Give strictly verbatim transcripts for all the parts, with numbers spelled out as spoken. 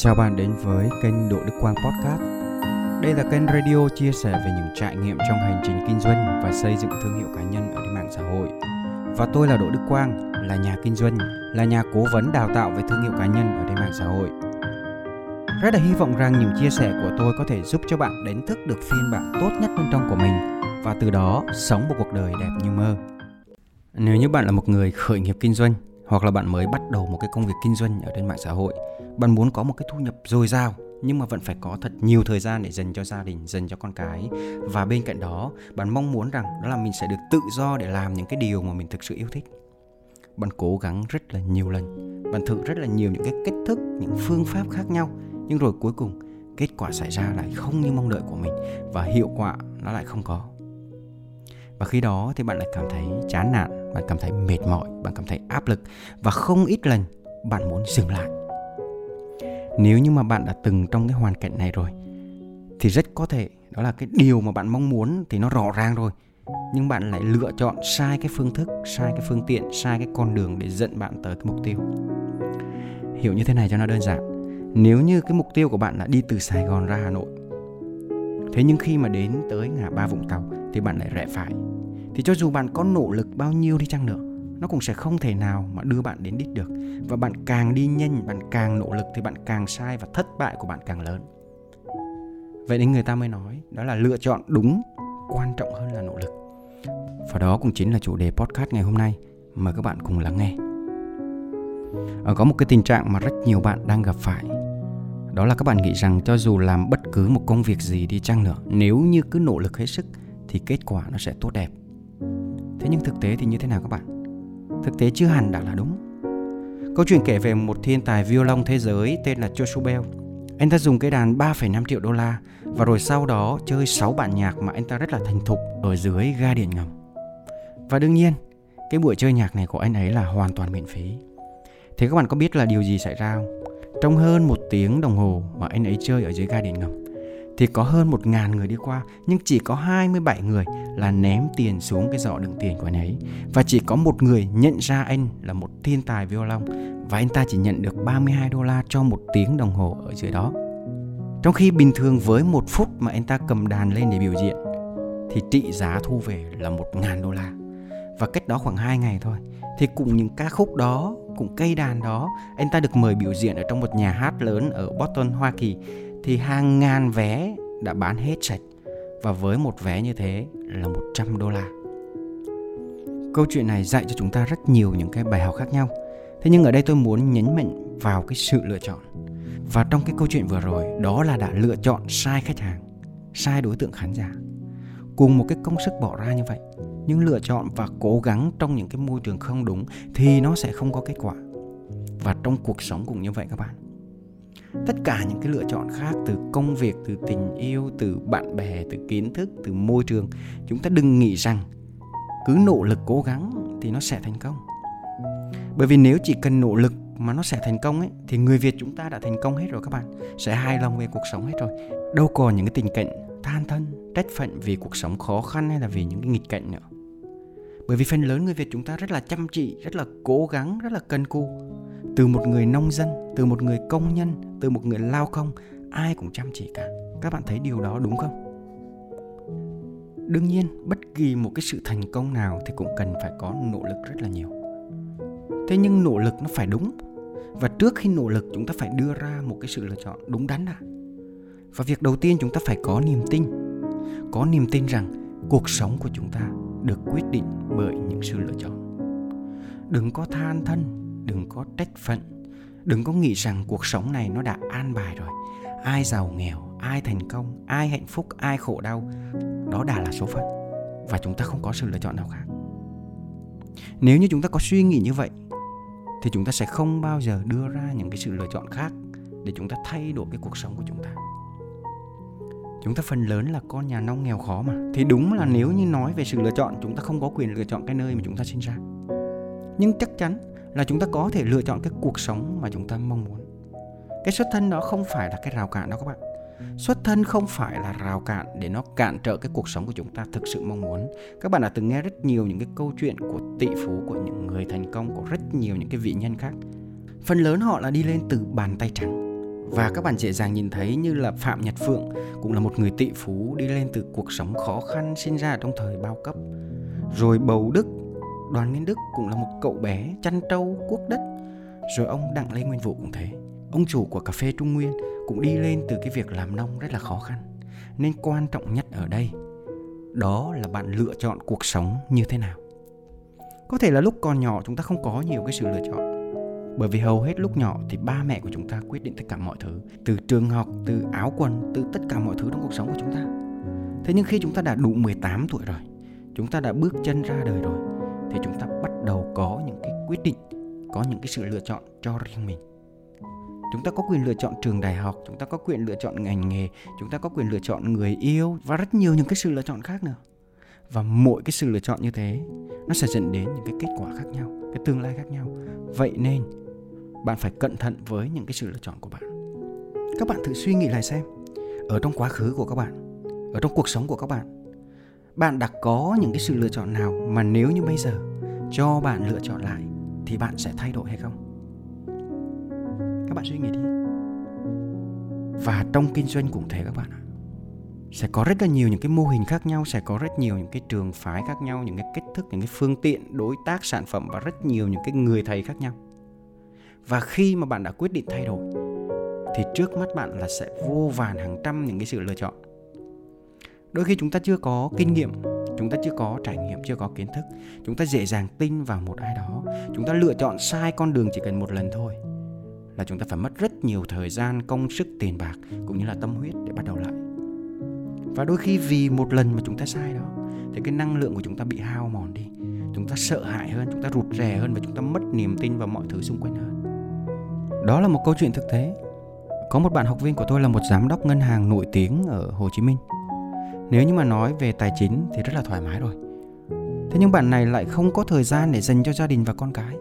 Chào bạn đến với kênh Đỗ Đức Quang Podcast. Đây là kênh radio chia sẻ về những trải nghiệm trong hành trình kinh doanh và xây dựng thương hiệu cá nhân ở trên mạng xã hội. Và tôi là Đỗ Đức Quang, là nhà kinh doanh, là nhà cố vấn đào tạo về thương hiệu cá nhân ở trên mạng xã hội. Rất là hy vọng rằng những chia sẻ của tôi có thể giúp cho bạn đánh thức được phiên bản tốt nhất bên trong của mình và từ đó sống một cuộc đời đẹp như mơ. Nếu như bạn là một người khởi nghiệp kinh doanh hoặc là bạn mới bắt đầu một cái công việc kinh doanh ở trên mạng xã hội, bạn muốn có một cái thu nhập dồi dào nhưng mà vẫn phải có thật nhiều thời gian để dành cho gia đình, dành cho con cái, và bên cạnh đó bạn mong muốn rằng đó là mình sẽ được tự do để làm những cái điều mà mình thực sự yêu thích. Bạn cố gắng rất là nhiều lần, bạn thử rất là nhiều những cái cách thức, những phương pháp khác nhau, nhưng rồi cuối cùng kết quả xảy ra lại không như mong đợi của mình và hiệu quả nó lại không có. Và khi đó thì bạn lại cảm thấy chán nản, bạn cảm thấy mệt mỏi, bạn cảm thấy áp lực và không ít lần bạn muốn dừng lại. Nếu như mà bạn đã từng trong cái hoàn cảnh này rồi thì rất có thể đó là cái điều mà bạn mong muốn thì nó rõ ràng rồi, nhưng bạn lại lựa chọn sai cái phương thức, sai cái phương tiện, sai cái con đường để dẫn bạn tới cái mục tiêu. Hiểu như thế này cho nó đơn giản. Nếu như cái mục tiêu của bạn là đi từ Sài Gòn ra Hà Nội, thế nhưng khi mà đến tới ngã ba Vũng Tàu thì bạn lại rẽ phải, thì cho dù bạn có nỗ lực bao nhiêu đi chăng nữa, nó cũng sẽ không thể nào mà đưa bạn đến đích được. Và bạn càng đi nhanh, bạn càng nỗ lực thì bạn càng sai và thất bại của bạn càng lớn. Vậy nên người ta mới nói đó là lựa chọn đúng quan trọng hơn là nỗ lực. Và đó cũng chính là chủ đề podcast ngày hôm nay. Mời các bạn cùng lắng nghe. Có một cái tình trạng mà rất nhiều bạn đang gặp phải, đó là các bạn nghĩ rằng cho dù làm bất cứ một công việc gì đi chăng nữa, nếu như cứ nỗ lực hết sức thì kết quả nó sẽ tốt đẹp. Thế nhưng thực tế thì như thế nào các bạn? Thực tế chưa hẳn đã là đúng. Câu chuyện kể về một thiên tài violon thế giới tên là Joshua Bell. Anh ta dùng cây đàn ba phẩy năm triệu đô la và rồi sau đó chơi sáu bản nhạc mà anh ta rất là thành thục ở dưới ga điện ngầm. Và đương nhiên, cái buổi chơi nhạc này của anh ấy là hoàn toàn miễn phí. Thế các bạn có biết là điều gì xảy ra không? Trong hơn một tiếng đồng hồ mà anh ấy chơi ở dưới ga điện ngầm thì có hơn một nghìn người đi qua, nhưng chỉ có hai mươi bảy người là ném tiền xuống cái giỏ đựng tiền của anh ấy. Và chỉ có một người nhận ra anh là một thiên tài violon, và anh ta chỉ nhận được ba mươi hai đô la cho một tiếng đồng hồ ở dưới đó. Trong khi bình thường với một phút mà anh ta cầm đàn lên để biểu diễn thì trị giá thu về là một nghìn đô la. Và cách đó khoảng hai ngày thôi thì cùng những ca khúc đó, cùng cây đàn đó, anh ta được mời biểu diễn ở trong một nhà hát lớn ở Boston, Hoa Kỳ, thì hàng ngàn vé đã bán hết sạch. Và với một vé như thế là một trăm đô la. Câu chuyện này dạy cho chúng ta rất nhiều những cái bài học khác nhau. Thế nhưng ở đây tôi muốn nhấn mạnh vào cái sự lựa chọn. Và trong cái câu chuyện vừa rồi, đó là đã lựa chọn sai khách hàng, sai đối tượng khán giả. Cùng một cái công sức bỏ ra như vậy, nhưng lựa chọn và cố gắng trong những cái môi trường không đúng thì nó sẽ không có kết quả. Và trong cuộc sống cũng như vậy các bạn. Tất cả những cái lựa chọn khác, từ công việc, từ tình yêu, từ bạn bè, từ kiến thức, từ môi trường, chúng ta đừng nghĩ rằng cứ nỗ lực cố gắng thì nó sẽ thành công. Bởi vì nếu chỉ cần nỗ lực mà nó sẽ thành công ấy, thì người Việt chúng ta đã thành công hết rồi các bạn. Sẽ hài lòng về cuộc sống hết rồi. Đâu còn những cái tình cảnh than thân, trách phận vì cuộc sống khó khăn hay là vì những cái nghịch cảnh nữa. Bởi vì phần lớn người Việt chúng ta rất là chăm chỉ, rất là cố gắng, rất là cần cù. Từ một người nông dân, từ một người công nhân, từ một người lao công, ai cũng chăm chỉ cả. Các bạn thấy điều đó đúng không? Đương nhiên, bất kỳ một cái sự thành công nào thì cũng cần phải có nỗ lực rất là nhiều. Thế nhưng nỗ lực nó phải đúng. Và trước khi nỗ lực chúng ta phải đưa ra một cái sự lựa chọn đúng đắn đã. Và việc đầu tiên chúng ta phải có niềm tin. Có niềm tin rằng cuộc sống của chúng ta được quyết định bởi những sự lựa chọn. Đừng có than thân, đừng có trách phận, đừng có nghĩ rằng cuộc sống này nó đã an bài rồi. Ai giàu nghèo, ai thành công, ai hạnh phúc, ai khổ đau, đó đã là số phận. Và chúng ta không có sự lựa chọn nào khác. Nếu như chúng ta có suy nghĩ như vậy thì chúng ta sẽ không bao giờ đưa ra những cái sự lựa chọn khác để chúng ta thay đổi cái cuộc sống của chúng ta. Chúng ta phần lớn là con nhà nông nghèo khó mà. Thì đúng là nếu như nói về sự lựa chọn, chúng ta không có quyền lựa chọn cái nơi mà chúng ta sinh ra. Nhưng chắc chắn là chúng ta có thể lựa chọn cái cuộc sống mà chúng ta mong muốn. Cái xuất thân đó không phải là cái rào cản đó các bạn. Xuất thân không phải là rào cản để nó cản trở cái cuộc sống của chúng ta thực sự mong muốn. Các bạn đã từng nghe rất nhiều những cái câu chuyện của tỷ phú, của những người thành công, của rất nhiều những cái vị nhân khác. Phần lớn họ là đi lên từ bàn tay trắng Và các bạn dễ dàng nhìn thấy như là Phạm Nhật Vượng cũng là một người tỷ phú đi lên từ cuộc sống khó khăn, sinh ra trong thời bao cấp. Rồi bầu Đức, Đoàn Nguyên Đức cũng là một cậu bé chăn trâu cuốc đất. Rồi ông Đặng Lê Nguyên Vũ cũng thế. Ông chủ của cà phê Trung Nguyên cũng đi lên từ cái việc làm nông rất là khó khăn. Nên quan trọng nhất ở đây, đó là bạn lựa chọn cuộc sống như thế nào. Có thể là lúc còn nhỏ chúng ta không có nhiều cái sự lựa chọn. Bởi vì hầu hết lúc nhỏ thì ba mẹ của chúng ta quyết định tất cả mọi thứ. Từ trường học, từ áo quần, từ tất cả mọi thứ trong cuộc sống của chúng ta. Thế nhưng khi chúng ta đã đủ mười tám tuổi rồi, chúng ta đã bước chân ra đời rồi, thì chúng ta bắt đầu có những cái quyết định, có những cái sự lựa chọn cho riêng mình. Chúng ta có quyền lựa chọn trường đại học, chúng ta có quyền lựa chọn ngành nghề, chúng ta có quyền lựa chọn người yêu và rất nhiều những cái sự lựa chọn khác nữa. Và mỗi cái sự lựa chọn như thế, nó sẽ dẫn đến những cái kết quả khác nhau, cái tương lai khác nhau. Vậy nên, bạn phải cẩn thận với những cái sự lựa chọn của bạn. Các bạn thử suy nghĩ lại xem, ở trong quá khứ của các bạn, ở trong cuộc sống của các bạn, bạn đã có những cái sự lựa chọn nào mà nếu như bây giờ cho bạn lựa chọn lại thì bạn sẽ thay đổi hay không? Các bạn suy nghĩ đi. Và trong kinh doanh cũng thế các bạn ạ. Sẽ có rất là nhiều những cái mô hình khác nhau, sẽ có rất nhiều những cái trường phái khác nhau, những cái cách thức, những cái phương tiện, đối tác, sản phẩm và rất nhiều những cái người thầy khác nhau. Và khi mà bạn đã quyết định thay đổi thì trước mắt bạn là sẽ vô vàn hàng trăm những cái sự lựa chọn. Đôi khi chúng ta chưa có kinh nghiệm, chúng ta chưa có trải nghiệm, chưa có kiến thức, chúng ta dễ dàng tin vào một ai đó. Chúng ta lựa chọn sai con đường chỉ cần một lần thôi là chúng ta phải mất rất nhiều thời gian, công sức, tiền bạc cũng như là tâm huyết để bắt đầu lại. Và đôi khi vì một lần mà chúng ta sai đó thì cái năng lượng của chúng ta bị hao mòn đi. Chúng ta sợ hãi hơn, chúng ta rụt rè hơn và chúng ta mất niềm tin vào mọi thứ xung quanh hơn. Đó là một câu chuyện thực tế. Có một bạn học viên của tôi là một giám đốc ngân hàng nổi tiếng ở Hồ Chí Minh. Nếu như mà nói về tài chính thì rất là thoải mái rồi. Thế nhưng bạn này lại không có thời gian để dành cho gia đình và con cái.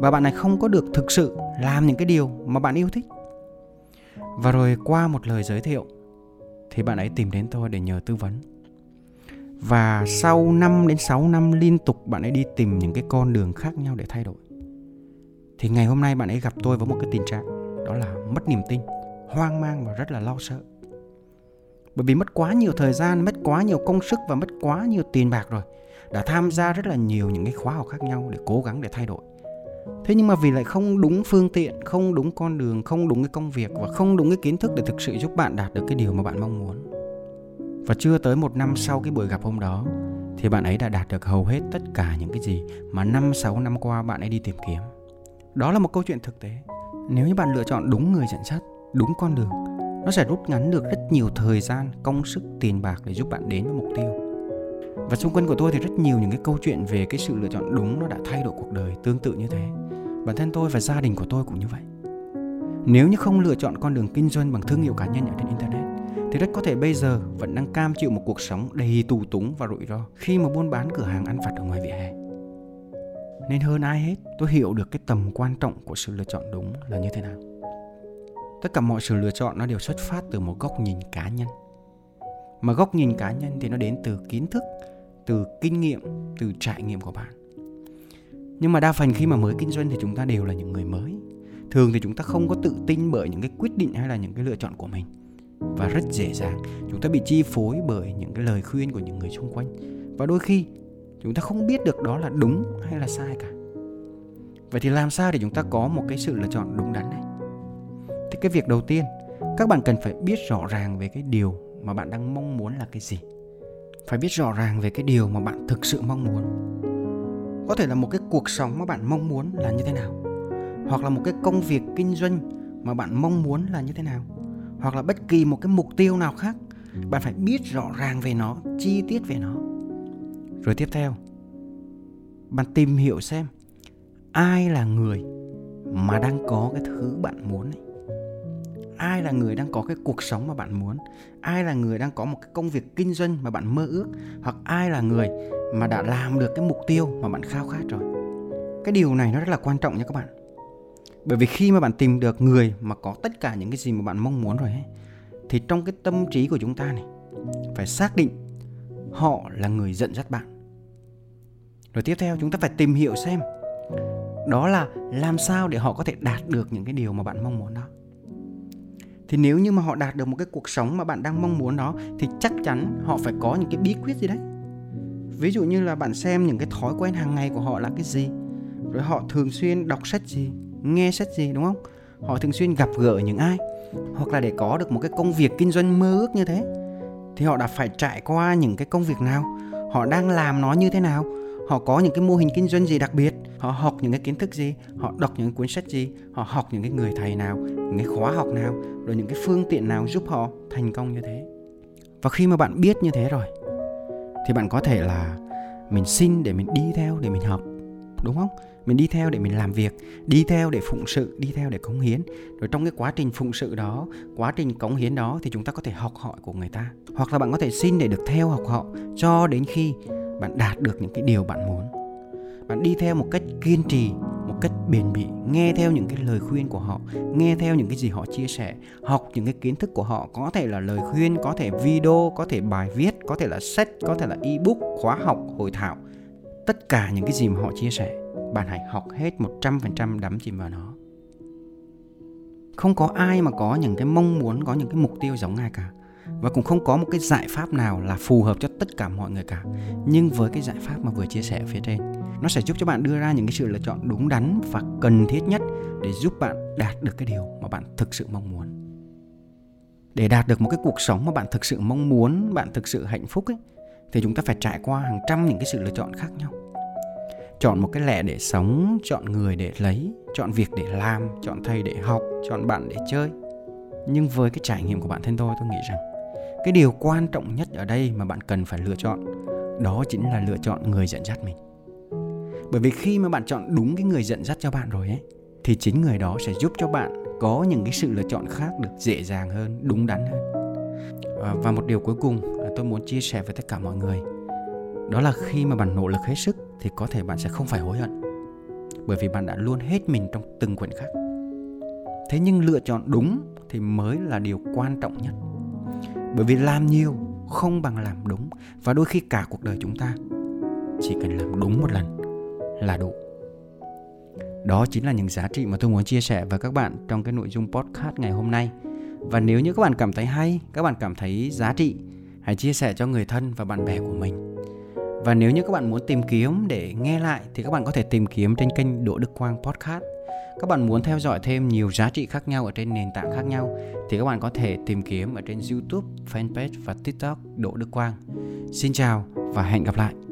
Và bạn này không có được thực sự làm những cái điều mà bạn yêu thích. Và rồi qua một lời giới thiệu thì bạn ấy tìm đến tôi để nhờ tư vấn. Và sau năm đến sáu năm liên tục bạn ấy đi tìm những cái con đường khác nhau để thay đổi. Thì ngày hôm nay bạn ấy gặp tôi với một cái tình trạng đó là mất niềm tin, hoang mang và rất là lo sợ. Bởi vì mất quá nhiều thời gian, mất quá nhiều công sức và mất quá nhiều tiền bạc rồi. Đã tham gia rất là nhiều những cái khóa học khác nhau để cố gắng để thay đổi. Thế nhưng mà vì lại không đúng phương tiện, không đúng con đường, không đúng cái công việc và không đúng cái kiến thức để thực sự giúp bạn đạt được cái điều mà bạn mong muốn. Và chưa tới một năm sau cái buổi gặp hôm đó thì bạn ấy đã đạt được hầu hết tất cả những cái gì mà năm sáu năm qua bạn ấy đi tìm kiếm. Đó là một câu chuyện thực tế. Nếu như bạn lựa chọn đúng người dẫn dắt, đúng con đường, nó sẽ rút ngắn được rất nhiều thời gian, công sức, tiền bạc để giúp bạn đến với mục tiêu. Và xung quanh của tôi thì rất nhiều những cái câu chuyện về cái sự lựa chọn đúng nó đã thay đổi cuộc đời tương tự như thế. Bản thân tôi và gia đình của tôi cũng như vậy. Nếu như không lựa chọn con đường kinh doanh bằng thương hiệu cá nhân ở trên Internet thì rất có thể bây giờ vẫn đang cam chịu một cuộc sống đầy tù túng và rủi ro khi mà buôn bán cửa hàng ăn vặt ở ngoài vỉa hè. Nên hơn ai hết, tôi hiểu được cái tầm quan trọng của sự lựa chọn đúng là như thế nào. Tất cả mọi sự lựa chọn nó đều xuất phát từ một góc nhìn cá nhân. Mà góc nhìn cá nhân thì nó đến từ kiến thức, từ kinh nghiệm, từ trải nghiệm của bạn. Nhưng mà đa phần khi mà mới kinh doanh thì chúng ta đều là những người mới. Thường thì chúng ta không có tự tin bởi những cái quyết định hay là những cái lựa chọn của mình. Và rất dễ dàng chúng ta bị chi phối bởi những cái lời khuyên của những người xung quanh. Và đôi khi chúng ta không biết được đó là đúng hay là sai cả. Vậy thì làm sao để chúng ta có một cái sự lựa chọn đúng đắn này? Thì cái việc đầu tiên, các bạn cần phải biết rõ ràng về cái điều mà bạn đang mong muốn là cái gì. Phải biết rõ ràng về cái điều mà bạn thực sự mong muốn. Có thể là một cái cuộc sống mà bạn mong muốn là như thế nào, hoặc là một cái công việc kinh doanh mà bạn mong muốn là như thế nào, hoặc là bất kỳ một cái mục tiêu nào khác. Bạn phải biết rõ ràng về nó, chi tiết về nó. Rồi tiếp theo, bạn tìm hiểu xem ai là người mà đang có cái thứ bạn muốn ấy. Ai là người đang có cái cuộc sống mà bạn muốn? Ai là người đang có một cái công việc kinh doanh mà bạn mơ ước? Hoặc ai là người mà đã làm được cái mục tiêu mà bạn khao khát rồi? Cái điều này nó rất là quan trọng nha các bạn. Bởi vì khi mà bạn tìm được người mà có tất cả những cái gì mà bạn mong muốn rồi ấy, thì trong cái tâm trí của chúng ta này phải xác định họ là người dẫn dắt bạn. Rồi tiếp theo chúng ta phải tìm hiểu xem đó là làm sao để họ có thể đạt được những cái điều mà bạn mong muốn đó. Thì nếu như mà họ đạt được một cái cuộc sống mà bạn đang mong muốn đó, thì chắc chắn họ phải có những cái bí quyết gì đấy. Ví dụ như là bạn xem những cái thói quen hàng ngày của họ là cái gì, rồi họ thường xuyên đọc sách gì, nghe sách gì, đúng không? Họ thường xuyên gặp gỡ những ai. Hoặc là để có được một cái công việc kinh doanh mơ ước như thế, thì họ đã phải trải qua những cái công việc nào, họ đang làm nó như thế nào, họ có những cái mô hình kinh doanh gì đặc biệt, họ học những cái kiến thức gì, họ đọc những cuốn sách gì, họ học những cái người thầy nào, những cái khóa học nào, rồi những cái phương tiện nào giúp họ thành công như thế. Và khi mà bạn biết như thế rồi, thì bạn có thể là mình xin để mình đi theo, để mình học, đúng không? Mình đi theo để mình làm việc, đi theo để phụng sự, đi theo để cống hiến. Rồi trong cái quá trình phụng sự đó, quá trình cống hiến đó, thì chúng ta có thể học hỏi của người ta. Hoặc là bạn có thể xin để được theo học họ, cho đến khi bạn đạt được những cái điều bạn muốn. Bạn đi theo một cách kiên trì, một cách bền bỉ, nghe theo những cái lời khuyên của họ, nghe theo những cái gì họ chia sẻ, học những cái kiến thức của họ, có thể là lời khuyên, có thể video, có thể bài viết, có thể là sách, có thể là ebook, khóa học, hội thảo. Tất cả những cái gì mà họ chia sẻ, bạn hãy học hết một trăm phần trăm, đắm chìm vào nó. Không có ai mà có những cái mong muốn, có những cái mục tiêu giống ai cả. Và cũng không có một cái giải pháp nào là phù hợp cho tất cả mọi người cả. Nhưng với cái giải pháp mà vừa chia sẻ ở phía trên, nó sẽ giúp cho bạn đưa ra những cái sự lựa chọn đúng đắn và cần thiết nhất để giúp bạn đạt được cái điều mà bạn thực sự mong muốn. Để đạt được một cái cuộc sống mà bạn thực sự mong muốn, bạn thực sự hạnh phúc ấy, thì chúng ta phải trải qua hàng trăm những cái sự lựa chọn khác nhau. Chọn một cái lẽ để sống, chọn người để lấy, chọn việc để làm, chọn thầy để học, chọn bạn để chơi. Nhưng với cái trải nghiệm của bản thân tôi, tôi nghĩ rằng cái điều quan trọng nhất ở đây mà bạn cần phải lựa chọn, đó chính là lựa chọn người dẫn dắt mình. Bởi vì khi mà bạn chọn đúng cái người dẫn dắt cho bạn rồi ấy, thì chính người đó sẽ giúp cho bạn có những cái sự lựa chọn khác được dễ dàng hơn, đúng đắn hơn. Và một điều cuối cùng tôi muốn chia sẻ với tất cả mọi người, đó là khi mà bạn nỗ lực hết sức thì có thể bạn sẽ không phải hối hận, bởi vì bạn đã luôn hết mình trong từng khoảnh khắc. Thế nhưng lựa chọn đúng thì mới là điều quan trọng nhất. Bởi vì làm nhiều không bằng làm đúng. Và đôi khi cả cuộc đời chúng ta chỉ cần làm đúng một lần là đủ. Đó chính là những giá trị mà tôi muốn chia sẻ với các bạn trong cái nội dung podcast ngày hôm nay. Và nếu như các bạn cảm thấy hay, các bạn cảm thấy giá trị, hãy chia sẻ cho người thân và bạn bè của mình. Và nếu như các bạn muốn tìm kiếm để nghe lại thì các bạn có thể tìm kiếm trên kênh Đỗ Đức Quang Podcast. Các bạn muốn theo dõi thêm nhiều giá trị khác nhau ở trên nền tảng khác nhau thì các bạn có thể tìm kiếm ở trên YouTube, Fanpage và TikTok Đỗ Đức Quang. Xin chào và hẹn gặp lại!